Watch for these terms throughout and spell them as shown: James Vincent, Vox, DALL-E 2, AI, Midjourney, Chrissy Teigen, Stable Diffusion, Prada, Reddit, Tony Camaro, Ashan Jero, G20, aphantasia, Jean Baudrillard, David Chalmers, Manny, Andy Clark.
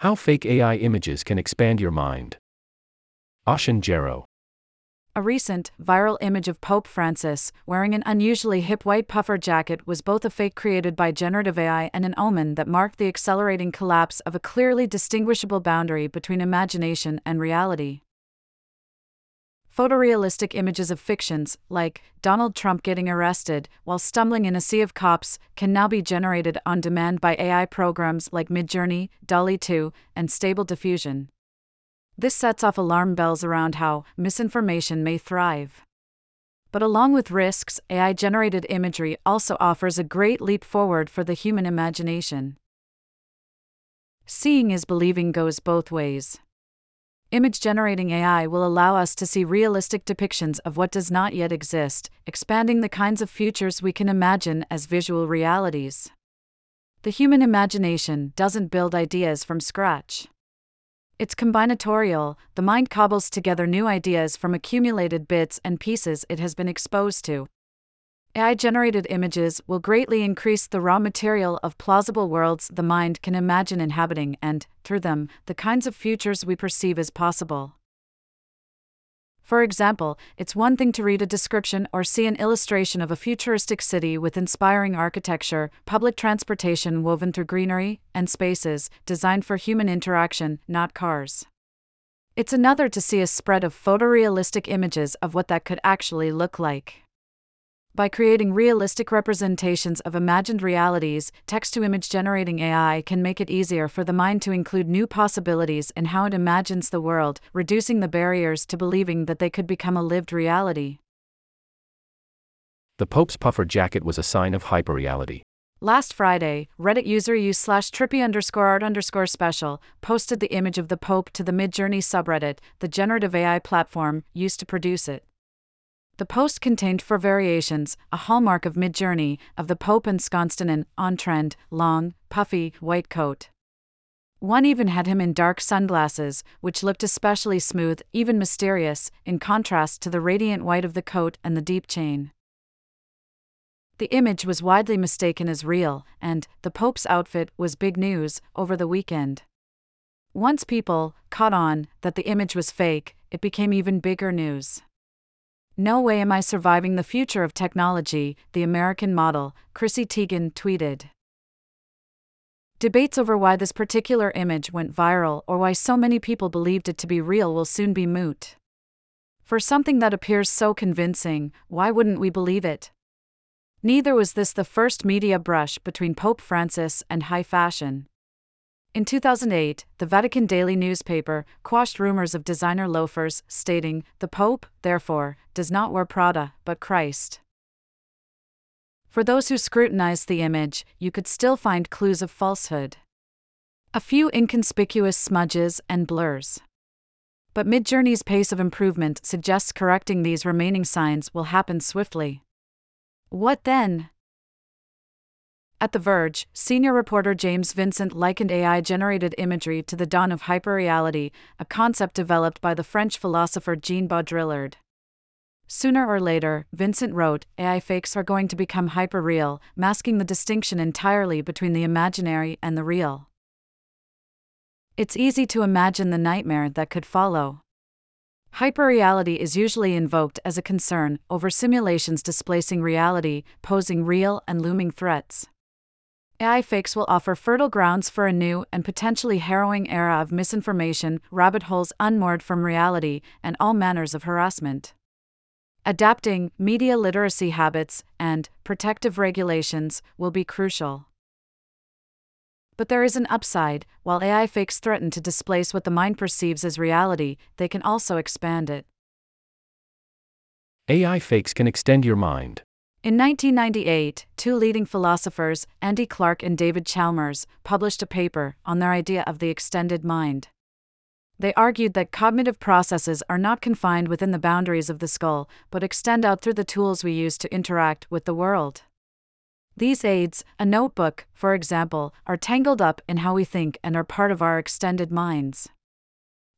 How Fake AI Images Can Expand Your Mind. Ashan Jero. A recent, viral image of Pope Francis, wearing an unusually hip white puffer jacket, was both a fake created by generative AI and an omen that marked the accelerating collapse of a clearly distinguishable boundary between imagination and reality. Photorealistic images of fictions, like Donald Trump getting arrested while stumbling in a sea of cops, can now be generated on demand by AI programs like Midjourney, DALL-E 2, and Stable Diffusion. This sets off alarm bells around how misinformation may thrive. But along with risks, AI-generated imagery also offers a great leap forward for the human imagination. Seeing is believing goes both ways. Image-generating AI will allow us to see realistic depictions of what does not yet exist, expanding the kinds of futures we can imagine as visual realities. The human imagination doesn't build ideas from scratch. It's combinatorial. The mind cobbles together new ideas from accumulated bits and pieces it has been exposed to. AI-generated images will greatly increase the raw material of plausible worlds the mind can imagine inhabiting and, through them, the kinds of futures we perceive as possible. For example, it's one thing to read a description or see an illustration of a futuristic city with inspiring architecture, public transportation woven through greenery, and spaces designed for human interaction, not cars. It's another to see a spread of photorealistic images of what that could actually look like. By creating realistic representations of imagined realities, text-to-image generating AI can make it easier for the mind to include new possibilities in how it imagines the world, reducing the barriers to believing that they could become a lived reality. The Pope's puffer jacket was a sign of hyperreality. Last Friday, Reddit user u/trippy_art_special posted the image of the Pope to the Midjourney subreddit, the generative AI platform used to produce it. The post contained four variations, a hallmark of Midjourney, of the Pope ensconced in an on-trend, long, puffy, white coat. One even had him in dark sunglasses, which looked especially smooth, even mysterious, in contrast to the radiant white of the coat and the deep chain. The image was widely mistaken as real, and the Pope's outfit was big news over the weekend. Once people caught on that the image was fake, it became even bigger news. "No way am I surviving the future of technology," the American model, Chrissy Teigen, tweeted. Debates over why this particular image went viral or why so many people believed it to be real will soon be moot. For something that appears so convincing, why wouldn't we believe it? Neither was this the first media brush between Pope Francis and high fashion. In 2008, the Vatican Daily newspaper quashed rumors of designer loafers, stating, "The Pope, therefore, does not wear Prada, but Christ." For those who scrutinized the image, you could still find clues of falsehood. A few inconspicuous smudges and blurs. But Midjourney's pace of improvement suggests correcting these remaining signs will happen swiftly. What then? At The Verge, senior reporter James Vincent likened AI-generated imagery to the dawn of hyperreality, a concept developed by the French philosopher Jean Baudrillard. Sooner or later, Vincent wrote, AI fakes are going to become hyperreal, masking the distinction entirely between the imaginary and the real. It's easy to imagine the nightmare that could follow. Hyperreality is usually invoked as a concern over simulations displacing reality, posing real and looming threats. AI fakes will offer fertile grounds for a new and potentially harrowing era of misinformation, rabbit holes unmoored from reality, and all manners of harassment. Adapting media literacy habits and protective regulations will be crucial. But there is an upside. While AI fakes threaten to displace what the mind perceives as reality, they can also expand it. AI fakes can extend your mind. In 1998, two leading philosophers, Andy Clark and David Chalmers, published a paper on their idea of the extended mind. They argued that cognitive processes are not confined within the boundaries of the skull, but extend out through the tools we use to interact with the world. These aids, a notebook, for example, are tangled up in how we think and are part of our extended minds.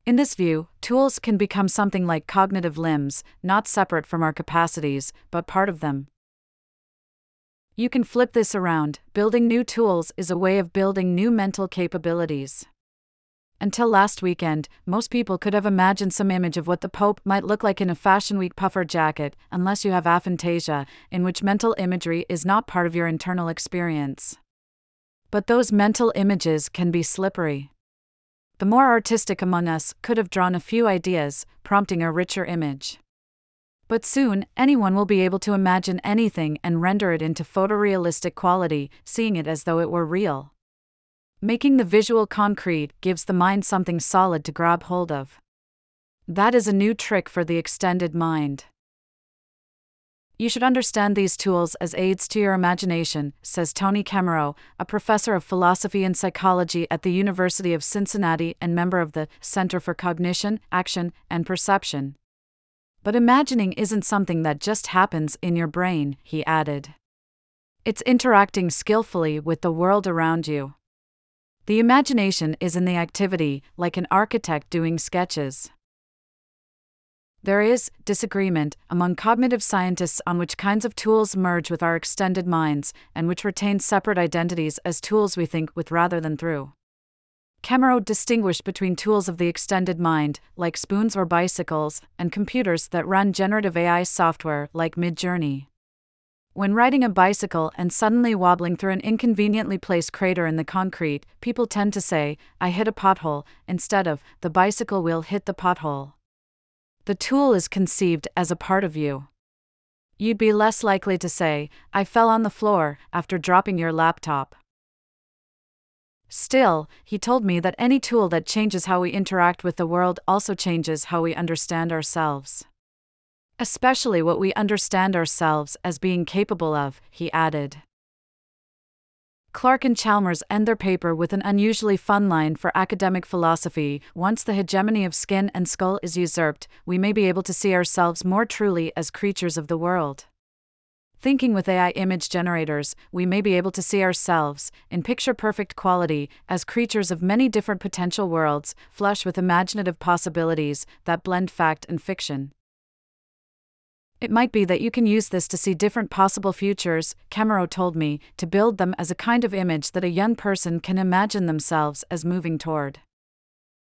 In this view, tools can become something like cognitive limbs, not separate from our capacities, but part of them. You can flip this around. Building new tools is a way of building new mental capabilities. Until last weekend, most people could have imagined some image of what the Pope might look like in a Fashion Week puffer jacket, unless you have aphantasia, in which mental imagery is not part of your internal experience. But those mental images can be slippery. The more artistic among us could have drawn a few ideas, prompting a richer image. But soon, anyone will be able to imagine anything and render it into photorealistic quality, seeing it as though it were real. Making the visual concrete gives the mind something solid to grab hold of. That is a new trick for the extended mind. You should understand these tools as aids to your imagination, says Tony Camaro, a professor of philosophy and psychology at the University of Cincinnati and member of the Center for Cognition, Action, and Perception. But imagining isn't something that just happens in your brain, he added. It's interacting skillfully with the world around you. The imagination is in the activity, like an architect doing sketches. There is disagreement among cognitive scientists on which kinds of tools merge with our extended minds and which retain separate identities as tools we think with rather than through. Camaro distinguished between tools of the extended mind, like spoons or bicycles, and computers that run generative AI software, like Midjourney. When riding a bicycle and suddenly wobbling through an inconveniently placed crater in the concrete, people tend to say, "I hit a pothole," instead of, "The bicycle wheel hit the pothole." The tool is conceived as a part of you. You'd be less likely to say, "I fell on the floor," after dropping your laptop. Still, he told me that any tool that changes how we interact with the world also changes how we understand ourselves. Especially what we understand ourselves as being capable of, he added. Clark and Chalmers end their paper with an unusually fun line for academic philosophy: once the hegemony of skin and skull is usurped, we may be able to see ourselves more truly as creatures of the world. Thinking with AI image generators, we may be able to see ourselves, in picture-perfect quality, as creatures of many different potential worlds, flush with imaginative possibilities that blend fact and fiction. It might be that you can use this to see different possible futures, Camaro told me, to build them as a kind of image that a young person can imagine themselves as moving toward.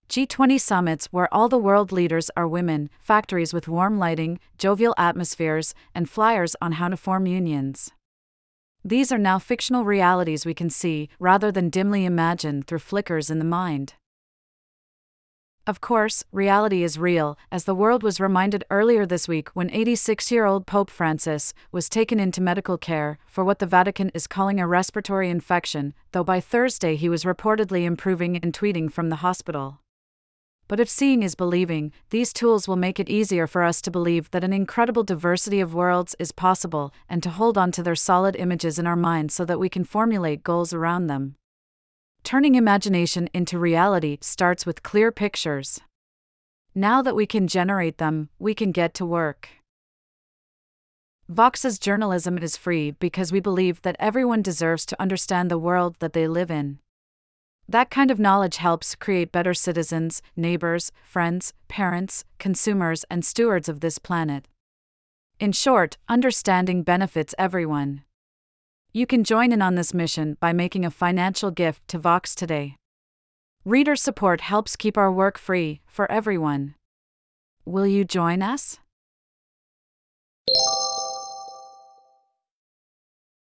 G20 summits where all the world leaders are women, factories with warm lighting, jovial atmospheres, and flyers on how to form unions. These are now fictional realities we can see, rather than dimly imagined through flickers in the mind. Of course, reality is real, as the world was reminded earlier this week when 86-year-old Pope Francis was taken into medical care for what the Vatican is calling a respiratory infection, though by Thursday he was reportedly improving and tweeting from the hospital. But if seeing is believing, these tools will make it easier for us to believe that an incredible diversity of worlds is possible, and to hold on to their solid images in our minds so that we can formulate goals around them. Turning imagination into reality starts with clear pictures. Now that we can generate them, we can get to work. Vox's journalism is free because we believe that everyone deserves to understand the world that they live in. That kind of knowledge helps create better citizens, neighbors, friends, parents, consumers, and stewards of this planet. In short, understanding benefits everyone. You can join in on this mission by making a financial gift to Vox today. Reader support helps keep our work free for everyone. Will you join us?